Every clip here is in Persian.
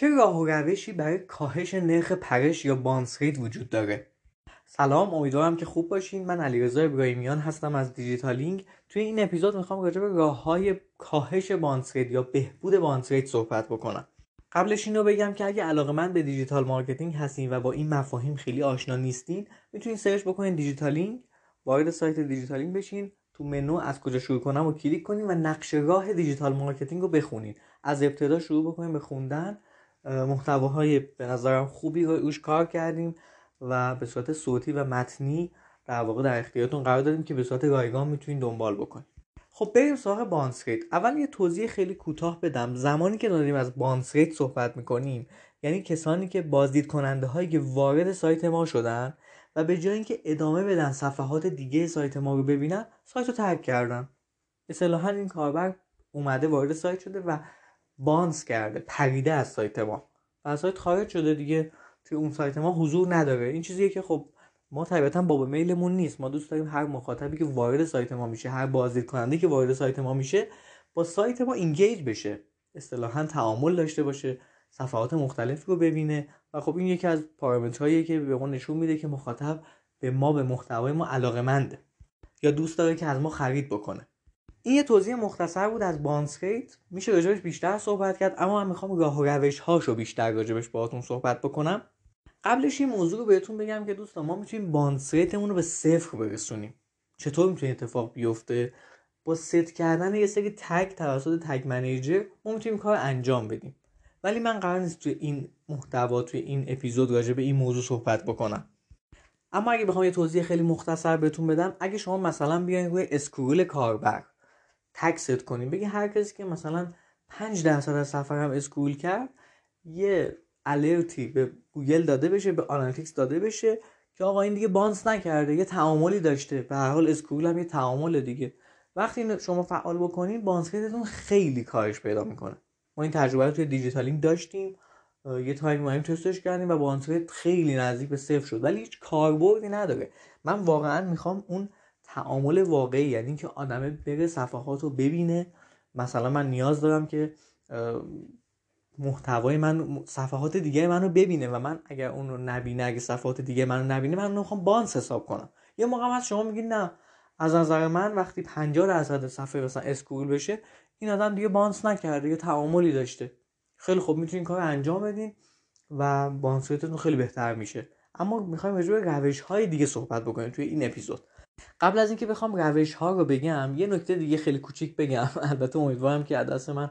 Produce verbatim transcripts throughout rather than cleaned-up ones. چه راه و روشی برای کاهش نرخ پرش یا بانس ریت وجود داره؟ سلام، امیدوارم که خوب باشین. من علی رضا ابراهیمیان هستم از دیجیتالینگ. توی این اپیزود میخوام راجع به راه‌های کاهش بانس ریت یا بهبود بانس ریت صحبت بکنم. قبلش اینو بگم که اگه علاقه‌مند به دیجیتال مارکتینگ هستین و با این مفاهیم خیلی آشنا نیستین، میتونین سرچ بکنین دیجیتالینگ، وارد سایت دیجیتالینگ بشین، تو منو از کجا شروع کنم رو کلیک کنین و نقشه راه دیجیتال مارکتینگ رو بخونین. از ابتدا شروع بکنین به خوندن. محتواهای به نظرم خوبی رو روش کار کردیم و به صورت صوتی و متنی در واقع در اختیارتون قرار دادیم که به صورت رایگان میتونید دنبال بکنید. خب بریم سراغ بانس ریت. اول یه توضیح خیلی کوتاه بدم. زمانی که داریم از بانس ریت صحبت میکنیم، یعنی کسانی که بازدید کننده هایی که وارد سایت ما شدن و به جای اینکه ادامه بدن صفحات دیگه سایت ما رو ببینن، سایت رو ترک کردن. اصطلاحاً این کاربر اومده وارد سایت شده و بانس کرده، پریده از سایت ما و از سایت خارج شده، دیگه توی اون سایت ما حضور نداره. این چیزیه که خب ما طبیعتاً باب میلمون نیست. ما دوست داریم هر مخاطبی که وارد سایت ما میشه، هر بازدیدکننده که وارد سایت ما میشه، با سایت ما اینگیج بشه، اصطلاحاً تعامل داشته باشه، صفحات مختلف رو ببینه و خب این یکی از پارامترهاییه که به ما نشون میده که مخاطب به ما به محتوای ما علاقه‌منده یا دوست داره که از ما خرید بکنه. این یه توضیح مختصر بود از بانس ریت. میشه راجبش بیشتر صحبت کرد، اما من میخوام راه و روش‌هاش رو بیشتر راجبش باهاتون صحبت بکنم. قبلش این موضوع رو بهتون بگم که دوستان ما میتونیم بانس ریتمون رو به صفر برسونیم. چطور میتونه اتفاق بیفته؟ با ست کردن یه سری تگ توسط تگ منیجر ما میتونیم کار انجام بدیم. ولی من قرار نیست توی این محتوا، توی این اپیزود راجع به این موضوع صحبت بکنم. اما اگه بخوام یه توضیح خیلی مختصر بهتون بدم، اگه شما مثلا بیاین روی اسکرول کاربر تگ ست کنیم، بگی هر کسی که مثلا پنج درصد از سفرم اسکرول کرد یه الرتی به گوگل داده بشه، به آنالیتیکس داده بشه که آقا این دیگه بانس نکرده، یه تعاملی داشته. به هر حال اسکرول هم یه تعامل دیگه. وقتی شما فعال بکنین بانس ریتتون خیلی کاهش پیدا میکنه. ما این تجربه رو توی دیجیتالینگ داشتیم، یه تایم ما هم تستش کردیم و بانس ریت خیلی نزدیک به صفر شد، ولی هیچ کاربردی نداره. من واقعا میخوام اون تعامل واقعی، یعنی اینکه آدمه بره صفحات رو ببینه. مثلا من نیاز دارم که محتوای من صفحات دیگه منو ببینه و من اگر اون رو نبینه، اگه صفحات دیگه منو نبینه، من نمیخوام بانس حساب کنم. یه موقع از شما میگین نه، از نظر من وقتی پنجاه درصد صفحه مثلا اسکرول بشه این آدم دیگه بانس نکرده، یه تعاملی داشته. خیلی خوب، میتونین کار انجام بدین و بانس ریتتون خیلی بهتر میشه. اما میخوایم راجع به روش‌های دیگه صحبت بکنیم توی این اپیزود. قبل از اینکه بخوام روش‌ها رو بگم، یه نکته دیگه خیلی کوچیک بگم. البته امیدوارم که از دست من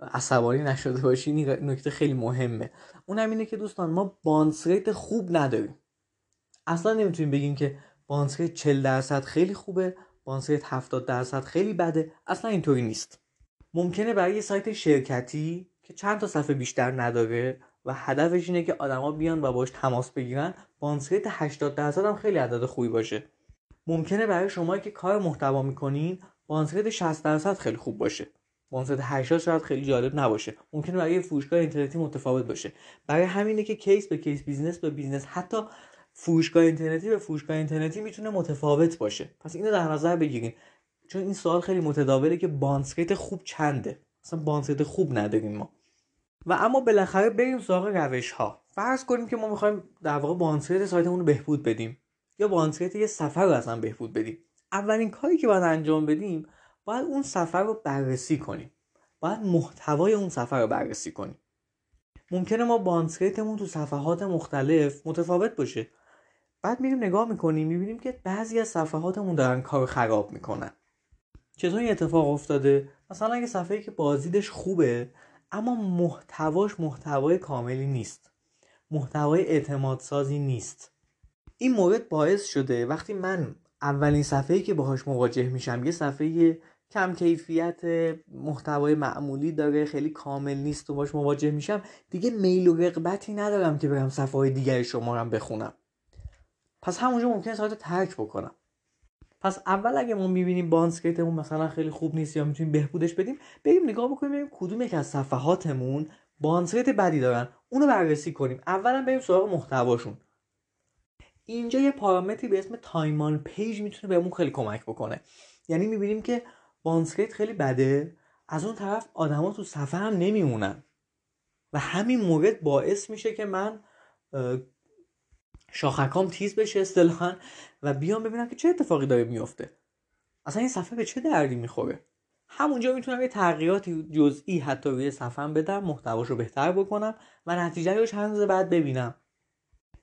عصبانی نشده باشین. این نکته خیلی مهمه. اونم اینه که دوستان ما بانس ریت خوب نداریم. اصلا نمیتونیم بگیم که بانس ریت چهل درصد خیلی خوبه، بانس ریت هفتاد درصد خیلی بده. اصلا اینطوری نیست. ممکنه برای یه سایت شرکتی که چند تا صفحه بیشتر نداره و هدفش اینه که آدما بیان و باهاش تماس بگیرن، بانس ریت هشتاد درصد هم خیلی عدد خوبی باشه. ممکنه برای شما که کار محتوا میکنین بانس ریت شصت درصد خیلی خوب باشه، بانس ریت هشتاد شاید خیلی جالب نباشه، ممکنه برای فروشگاه اینترنتی متفاوت باشه. برای همینه که کیس به کیس، بیزنس به بیزنس، حتی فروشگاه اینترنتی به فروشگاه اینترنتی میتونه متفاوت باشه. پس اینو در نظر بگیرین، چون این سوال خیلی متداوله که بانس ریت خوب چنده. اصلا بانس ریت خوب نداریم ما. و اما بالاخره بریم سراغ روش‌ها. فرض کنیم که ما می‌خوایم در واقع بانس ریت سایتمون رو بهبود بدیم یا بانس ریت یه سفر رو اصلا بهبود بدیم. اولین کاری که باید انجام بدیم، باید اون سفر رو بررسی کنیم. باید محتوای اون سفر رو بررسی کنیم. ممکنه ما بانس ریتمون تو صفحات مختلف متفاوت باشه. بعد میریم نگاه می‌کنیم، می‌بینیم که بعضی از صفحاتمون دارن کارو خراب می‌کنن. چطور این اتفاق افتاده؟ مثلا اگه صفحه‌ای که بازدیدش خوبه اما محتواش محتوای کاملی نیست، محتوای اعتمادسازی نیست. این مورد باعث شده وقتی من اولین صفحه‌ای که باهاش مواجه میشم یه صفحه کم کیفیت، محتوای معمولی داره، خیلی کامل نیست و باهاش مواجه میشم، دیگه میل و رغبتی ندارم که برم صفحه‌های دیگه شما رو بخونم. پس همونجا ممکنه سایت رو ترک بکنم. پس اول اگه ما می‌بینیم بانس ریتمون مثلا خیلی خوب نیست یا می‌تونیم بهبودش بدیم، بریم نگاه بکنیم ببینیم کدوم یک از صفحاتمون بانس ریت بدی دارن، اونو بررسی کنیم. اولا بریم سراغ محتواشون. اینجا یه پارامتری به اسم تایم آن پیج میتونه بهمون خیلی کمک بکنه. یعنی می‌بینیم که بانس ریت خیلی بده، از اون طرف آدما تو صفحه هم نمیمونن. و همین مورد باعث میشه که من شاخکام تیز بشه اصطلاحاً و بیام ببینم که چه اتفاقی داره میفته، اصلا این صفحه به چه دردی میخوره. همونجا میتونم یه تغییرات جزئی حتی روی صفحه‌ام بدم، محتواشو بهتر بکنم و نتیجه رو چند روز بعد ببینم.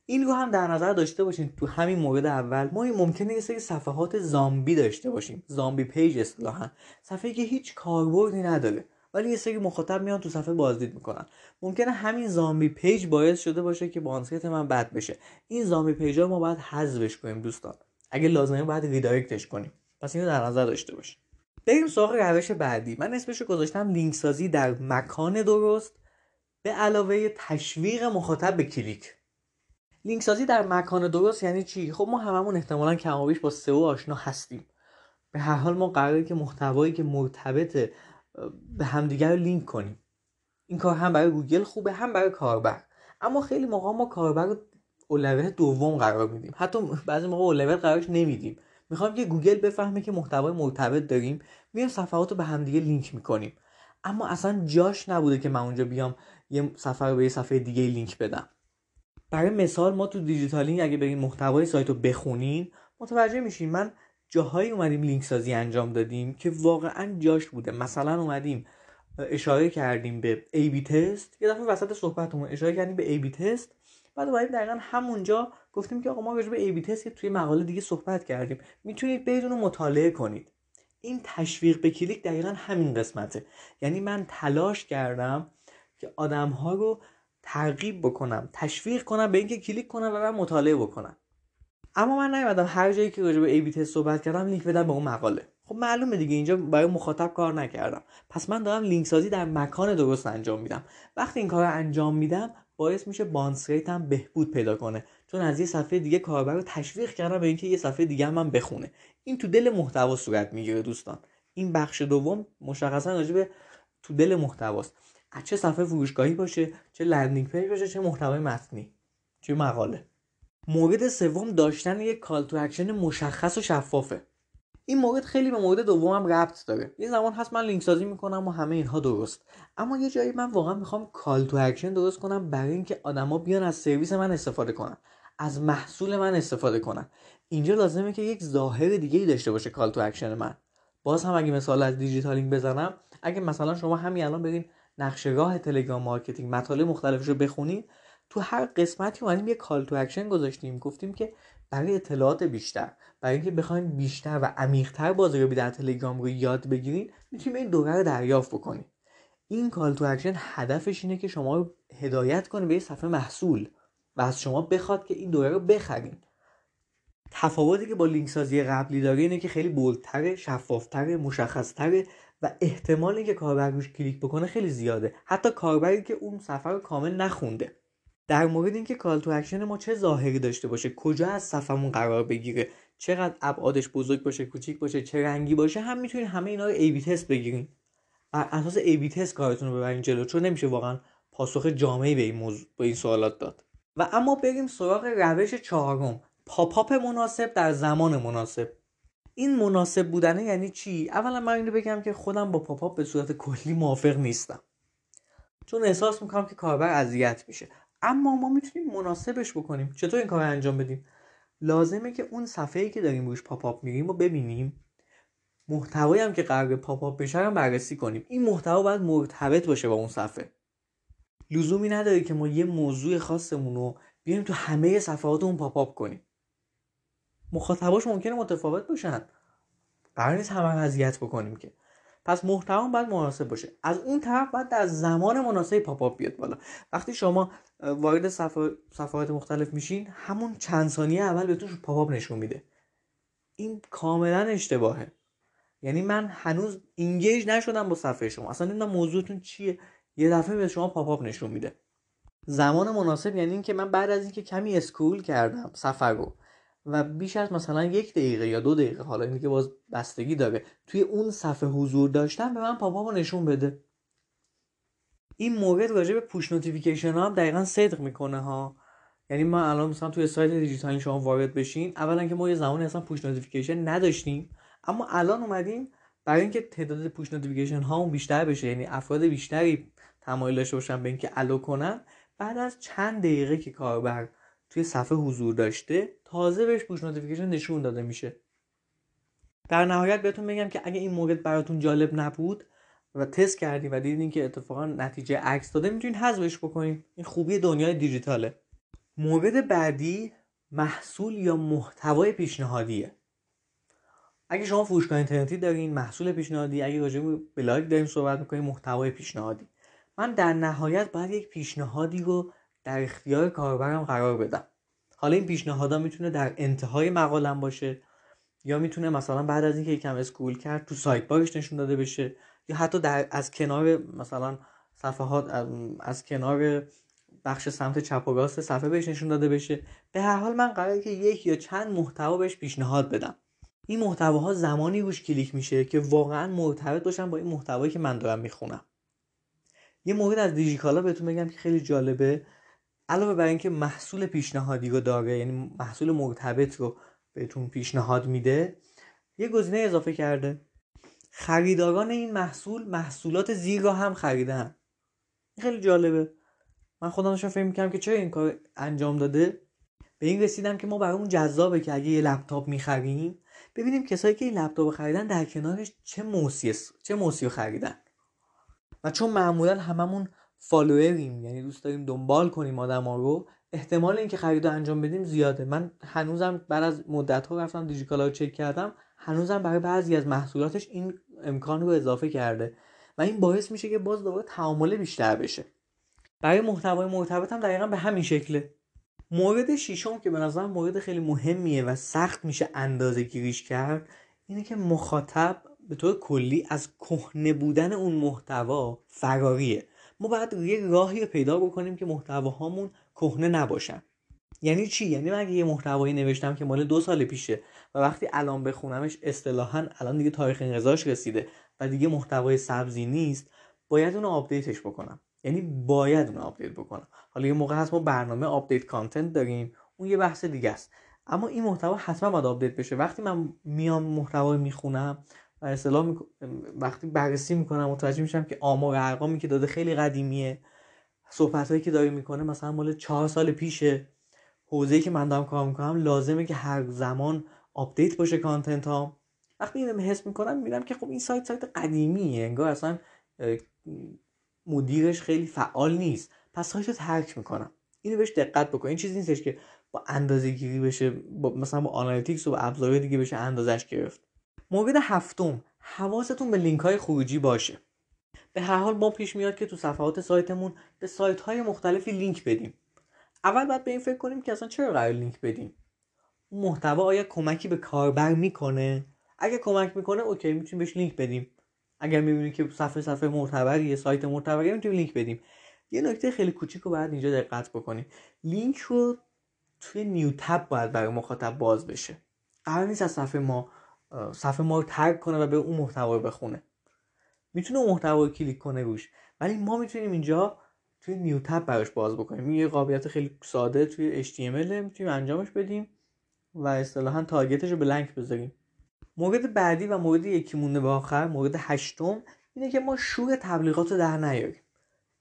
این رو هم در نظر داشته باشین. تو همین مورد اول ما ممکنه یه سری صفحات زامبی داشته باشیم، زامبی پیج اصطلاحاً، صفحه‌ای که هیچ کاربردی نداره ولی یه سری مخاطب میان تو صفحه بازدید میکنن. ممکنه همین زامبی پیج باعث شده باشه که بانس ریت من بد بشه. این زامبی پیجا ما باید حذفش کنیم دوستان، اگه لازمه باید ریدایرکتش کنیم. پس اینو در نظر داشته باشین. بریم سراغ روش بعدی. من اسمش رو گذاشتم لینک سازی در مکان درست به علاوه تشویق مخاطب به کلیک. لینک سازی در مکان درست یعنی چی؟ خب ما هممون احتمالاً کم و بیش با سئو آشنا هستیم. به هر حال ما قراره که محتوایی که مرتبط به همدیگر رو لینک کنیم. این کار هم برای گوگل خوبه هم برای کاربر. اما خیلی موقع ما کاربر رو اولویت دوم قرار میدیم، حتی بعضی موقع اولویت قرارش نمیدیم. میخوایم که گوگل بفهمه که محتوای مرتبط داریم، میایم صفحات رو به همدیگه لینک میکنیم. اما اصلا جاش نبوده که من اونجا بیام یه صفحه رو به یه صفحه دیگه لینک بدم. برای مثال ما تو دیجیتالینگ اگه بریم محتوای سایت رو بخونین متوجه میشین من جاهایی اومدیم لینک سازی انجام دادیم که واقعا جاش بوده. مثلا اومدیم اشاره کردیم به ای بی تست، یه دفعه وسط صحبتمون اشاره کردیم به ای بی تست، بعد اومدیم دقیقاً همونجا گفتیم که آقا ما راجع به ای بی تست توی مقاله دیگه صحبت کردیم، میتونید برید اونو مطالعه کنید. این تشویق به کلیک دقیقاً همین قسمته، یعنی من تلاش کردم که آدم‌ها رو ترغیب بکنم، تشویق کنم به اینکه کلیک کنن و بعد مطالعه بکنن. اما من نیومدم هر جایی که راجع به ای بی تست صحبت کردم لینک بدم به اون مقاله. خب معلومه دیگه اینجا برای مخاطب کار نکردم. پس من دارم لینک سازی در مکان درست انجام میدم. وقتی این کارو انجام میدم باعث میشه بانس ریتم بهبود پیدا کنه، چون از یه صفحه دیگه کاربر رو تشویق کردم به اینکه یه صفحه دیگه هم بخونه. این تو دل محتوا صورت میگیره دوستان. این بخش دوم مشخصا راجع به تو دل محتواست، چه صفحه فروشگاهی باشه، چه لندینگ پیج باشه، چه محتوای متنی، چه مقاله. مورد سوم داشتن یک کال تو اکشن مشخص و شفافه. این مورد خیلی به مورد دومم ربط داره. یه زمان هست من لینک سازی میکنم و همه اینها درست، اما یه جایی من واقعا میخوام کال تو اکشن درست کنم برای اینکه آدما بیان از سرویس من استفاده کنن، از محصول من استفاده کنن. اینجا لازمه که یک ظاهر دیگه‌ای داشته باشه کال تو اکشن من. باز هم اگه مثال از دیجیتالینگ بزنم، اگه مثلا شما همین الان برید نقشه راه تلگرام مارکتینگ مطالب مختلفشو بخونید، تو هر قسمتی اومدیم یه کال تو اکشن گذاشتیم، گفتیم که برای اطلاعات بیشتر، برای اینکه بخوایم بیشتر و عمیق‌تر بازاریابی در تلگرام رو یاد بگیرین، میتونیم این دوره رو دریافت بکنید. این کال تو اکشن هدفش اینه که شما رو هدایت کنه به صفحه محصول و از شما بخواد که این دوره رو بخرین. تفاوتی که با لینک سازی قبلی داره اینه که خیلی بولدتره، شفافتره، مشخصتره و احتمال اینکه کاربر روش کلیک بکنه خیلی زیاده، حتی کاربری که اون صفحه رو کامل نخونده. در مورد اینکه کال تو اکشن ما چه ظاهری داشته باشه، کجا از صفحمون قرار بگیره، چقدر ابعادش بزرگ باشه، کوچیک باشه، چه رنگی باشه، هم میتونید همه اینا رو ای بی تست بگیرین. بر اساس ای بی تست کارتون رو ببرین جلو، چون نمیشه واقعا پاسخ جامعی به این موضوع به این سوالات داد. و اما بریم سراغ روش چهارم، پاپ آپ مناسب در زمان مناسب. این مناسب بودنه یعنی چی؟ اولا من اینو بگم که خودم با پاپ آپ به صورت کلی موافق نیستم، چون احساس میکنم که کاربر اذیت میشه. اما ما میتونیم مناسبش بکنیم. چطور این کار رو انجام بدیم؟ لازمه که اون صفحه‌ای که داریم روش پاپ آپ می‌ریم رو ببینیم، محتوایی هم که قرار پاپ آپ بشه رو بررسی کنیم. این محتوا باید مرتبط باشه با اون صفحه. لزومی نداره که ما یه موضوع خاصمون رو بیاریم تو همه صفحات اون پاپ آپ کنیم. مخاطباش ممکنه متفاوت باشن، قرار نیست همه رو اذیت بکنیم که. پس محتوا باید مناسب باشه. از اون طرف باید در زمان مناسب پاپ آپ بیاد بالا. وقتی شما وارد صفحه صفحات مختلف میشین، همون چند ثانیه اول بهتون پاپ آپ نشون میده. این کاملا اشتباهه. یعنی من هنوز اینگیج نشدم با صفحه شما، اصلا نمیدونم موضوعتون چیه، یه دفعه به شما پاپ آپ نشون میده. زمان مناسب یعنی اینکه من بعد از اینکه کمی اسکرول کردم صفحه رو و بیش از مثلا یک دقیقه یا دو دقیقه، حالا این دیگه باز بستگی داره، توی اون صفحه حضور داشتم، به من پاپ آپ رو نشون بده. این مورد راجع به پوش نوتیفیکیشن ها هم دقیقاً صدق میکنه ها. یعنی ما الان مثلا توی سایت دیجیتالینگ شما وارد بشین، اولا که ما یه زمانی اصلا پوش نوتیفیکیشن نداشتیم، اما الان اومدیم برای اینکه تعداد پوش نوتیفیکیشن ها اون بیشتر بشه، یعنی افراد بیشتری تمایل داشته باشن به اینکه الو کنن، بعد از چند دقیقه که کاربر توی صفحه حضور داشته تازه بهش پوش نوتیفیکیشن نشون داده میشه. در نهایت بهتون میگم که اگه این مورد براتون جالب نبود و تست کردین و دیدین که اتفاقا نتیجه عکس داده، میتونین حذفش بکنین. این خوبی دنیای دیجیتاله. مورد بعدی محصول یا محتوای پیشنهادیه. اگه شما فروشگاه اینترنتی دارین، محصول پیشنهادی، اگه راجع به بلاگ داریم صحبت می‌کنیم، محتوای پیشنهادی. من در نهایت باید یک پیشنهادی رو در اختیار کاربرم قرار بدم. حالا این پیشنهادها میتونه در انتهای مقاله‌ام باشه، یا میتونه مثلا بعد از اینکه یکم اسکرول کرد تو سایت بارش نشون داده بشه، یا حتی در از کنار مثلا صفحات از, از کنار بخش سمت چپ و راست صفحه بهش نشون داده بشه. به هر حال من قراره که یک یا چند محتوا بهش پیشنهاد بدم. این محتواها زمانی روش کلیک میشه که واقعا مرتبط باشن با این محتوایی که من دارم میخونم. یه مورد از دیجیکالا بهتون بگم که خیلی جالبه. علاوه بر اینکه محصول پیشنهادی رو داره، یعنی محصول مرتبط رو بهتون پیشنهاد میده، یه گزینه اضافه کرده: خریداران این محصول محصولات زیر را هم خریدن. خیلی جالبه. من خودم داشتم فکر می‌کردم که چرا این کار انجام داده. به این رسیدم که ما برامون جذابه که اگه یه لپتاپ می‌خریم ببینیم کسایی که این لپتاپ خریدن در کنارش چه موسیه چه موسیو خریدن. و چون معمولاً هممون فالووریم، یعنی دوست داریم دنبال کنیم آدما رو، احتمال اینکه خریدو انجام بدیم زیاده. من هنوزم بعد از مدت‌ها رفتم دیجیکالا رو چک کردم، هنوزم برای بعضی از محصولاتش این امکان رو اضافه کرده و این باعث میشه که باز دوباره تعامل بیشتر بشه. برای محتوای مرتبط هم دقیقاً به همین شکله. مورد ششم که به نظرم مورد خیلی مهمیه و سخت میشه اندازه‌گیریش کرد، اینه که مخاطب به طور کلی از کهنه بودن اون محتوا فراریه. ما باید یه راهی رو پیدا بکنیم که محتواهامون کهنه نباشن. یعنی چی؟ یعنی من اگه یه محتوایی نوشتم که مال دو سال پیشه و وقتی الان بخونمش، اصطلاحاً الان دیگه تاریخ انقضاش رسیده و دیگه محتوای سبزی نیست، باید اون رو آپدیتش بکنم. یعنی باید اون رو آپدیت بکنم. حالا یه موقع هست ما برنامه آپدیت کانتنت داریم، اون یه بحث دیگه است، اما این محتوا حتما باید آپدیت بشه. وقتی من میام محتوا میخونم و اصطلاح می... وقتی بررسی میکنم متوجه میشم که آمار ارقامی که داده خیلی قدیمیه، صحبتایی که داره میکنه مثلا مال چهار سال پیشه، حوزه‌ای که من دارم کار میکنم لازمه که هر زمان آپدیت باشه کانتنت ها. وقتی اینو حس میکنم میبینم که خب این سایت سایت قدیمیه، انگار اصلا مدیرش خیلی فعال نیست، پس سایتو ترک میکنم. اینو بهش دقت بکن. این چیزی نیستش که با اندازه‌گیری بشه، با مثلا با آنالیتیکس و با ابزارهای دیگه بشه اندازش گرفت. مورد هفتم، حواستون به لینک‌های خروجی باشه. به هر حال ما پیش میاد که تو صفحات سایتمون به سایت‌های مختلفی لینک بدیم. اول باید به این فکر کنیم که اصلا چرا قرار لینک بدیم. اون محتوا آیا کمکی به کاربر میکنه؟ اگه کمک میکنه اوکی، میتونیم بهش لینک بدیم. اگر میبینیم که صفحه صفحه معتبریه، سایت معتبریه، میتونیم لینک بدیم. یه نکته خیلی کوچیک رو باید اینجا دقت بکنیم. لینک رو توی نیو تب باید برای مخاطب باز بشه. قرار نیست از صفحه ما صفحه ما رو تگ کنه و به اون محتوا رو بخونه. میتونه اون محتوا رو کلیک کنه روش، ولی ما میتونیم اینجا توی نیو تب براش باز بکنیم. یه قابلیت خیلی ساده توی اچ تی ام ال میتونیم انجامش بدیم و اصطلاحاً تارگتش رو بلانک بذاریم. مورد بعدی و مورد یکی مونده به آخر، مورد هشتم، اینه که ما شور تبلیغات رو در نیاریم.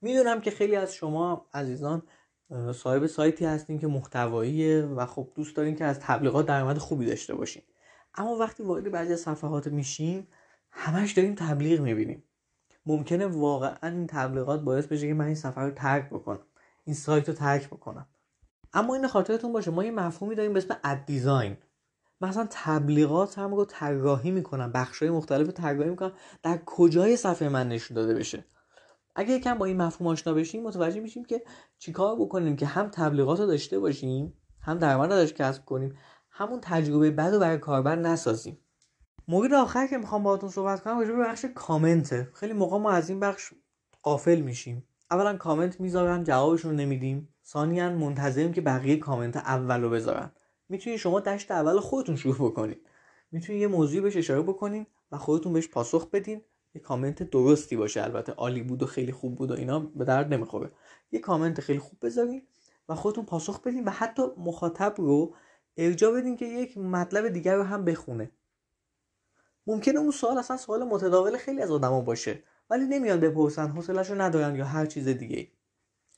میدونم که خیلی از شما عزیزان صاحب سایتی هستین که محتواییه و خب دوست دارین که از تبلیغات درآمد خوبی داشته باشین، اما وقتی وارد بعضی از صفحات میشیم همش داریم تبلیغ میبینیم. ممکنه واقعا این تبلیغات باعث بشه که من این صفحه رو ترک بکنم، این سایت رو ترک بکنم. اما این خاطرتون باشه ما یه مفهومی داریم به اسم اد دیزاین. مثلا تبلیغات هم رو طراحی میکنم، بخشای مختلف رو طراحی میکنم در کجای صفحه من نشون داده بشه. اگه یکم با این مفهوم آشنا بشیم متوجه میشیم که چیکار بکنیم که هم تبلیغات رو داشته باشیم، هم درآمد ازش کسب کنیم، همون تجربه بد رو برای کاربر نسازیم. مورد آخر که میخوام باهاتون صحبت کنم راجع به بخش کامنته. خیلی موقع ما از این بخش غافل میشیم. اولا کامنت میذارن، جوابشون نمیدیم. ثانیاً منتظریم که بقیه کامنت اولو بذارن. میتونید شما دشت اول خودتون شروع بکنید. میتونید یه موضوعی بهش اشاره بکنید و خودتون بهش پاسخ بدین. یه کامنت درستی باشه، البته عالی بود و خیلی خوب بود و اینا به درد نمیخوره. یه کامنت خیلی خوب بذارید و خودتون پاسخ بدین و حتی مخاطب رو ارجاع بدین که یک مطلب دیگر رو هم بخونه. ممکنه اون سوال اصلا سوال متداول خیلی از آدما باشه ولی نمیان بپرسن، حوصله‌شو ندارن یا هر چیز دیگه.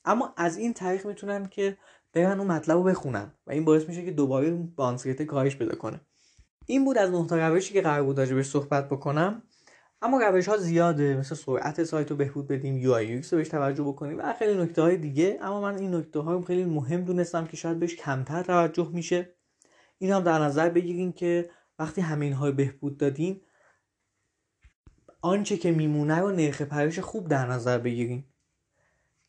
اما از این طریق میتونن که برن اون مطلب رو بخونن و این باعث میشه که دوباره بانس ریت کاهش پیدا کنه. این بود از نه تا روشی که قرار بود راجعش صحبت بکنم. اما روش‌ها زیاده، مثل سرعت سایت رو بهبود بدیم، یو آی یو ایکس رو بهش توجه بکنیم و خیلی نکته‌های دیگه. اما من این نکته‌ها رو خیلی مهم دونستم که شاید بهش کمتر توجه میشه. اینو هم در نظر بگیرین که وقتی همین های بهبود دادین، آنچه که میمونه رو نرخ پرش خوب در نظر بگیرین.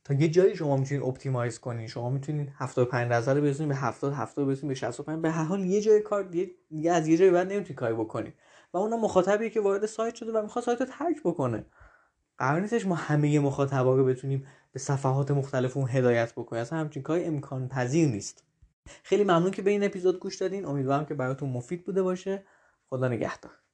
تا یه جایی شما میتونین اپتیمایز کنین، شما میتونین هفتاد و پنج درصد برسونین به هفتاد، هفتاد برسونین به شصت و پنج. به هر حال یه جای کار دیگه از یه جایی بعد نمیتونین کاری بکنین و اونم مخاطبیه که وارد سایت شده و میخواد سایت رو ترک بکنه. قرار نیستش ما همه مخاطبا رو بتونیم به صفحات مختلف اون هدایت بکنیم، اصلا همچین کاری امکان پذیر نیست. خیلی ممنون که به این اپیزود گوش دادین. امیدوارم که براتون مفید بوده باشه. خدا نگهدار.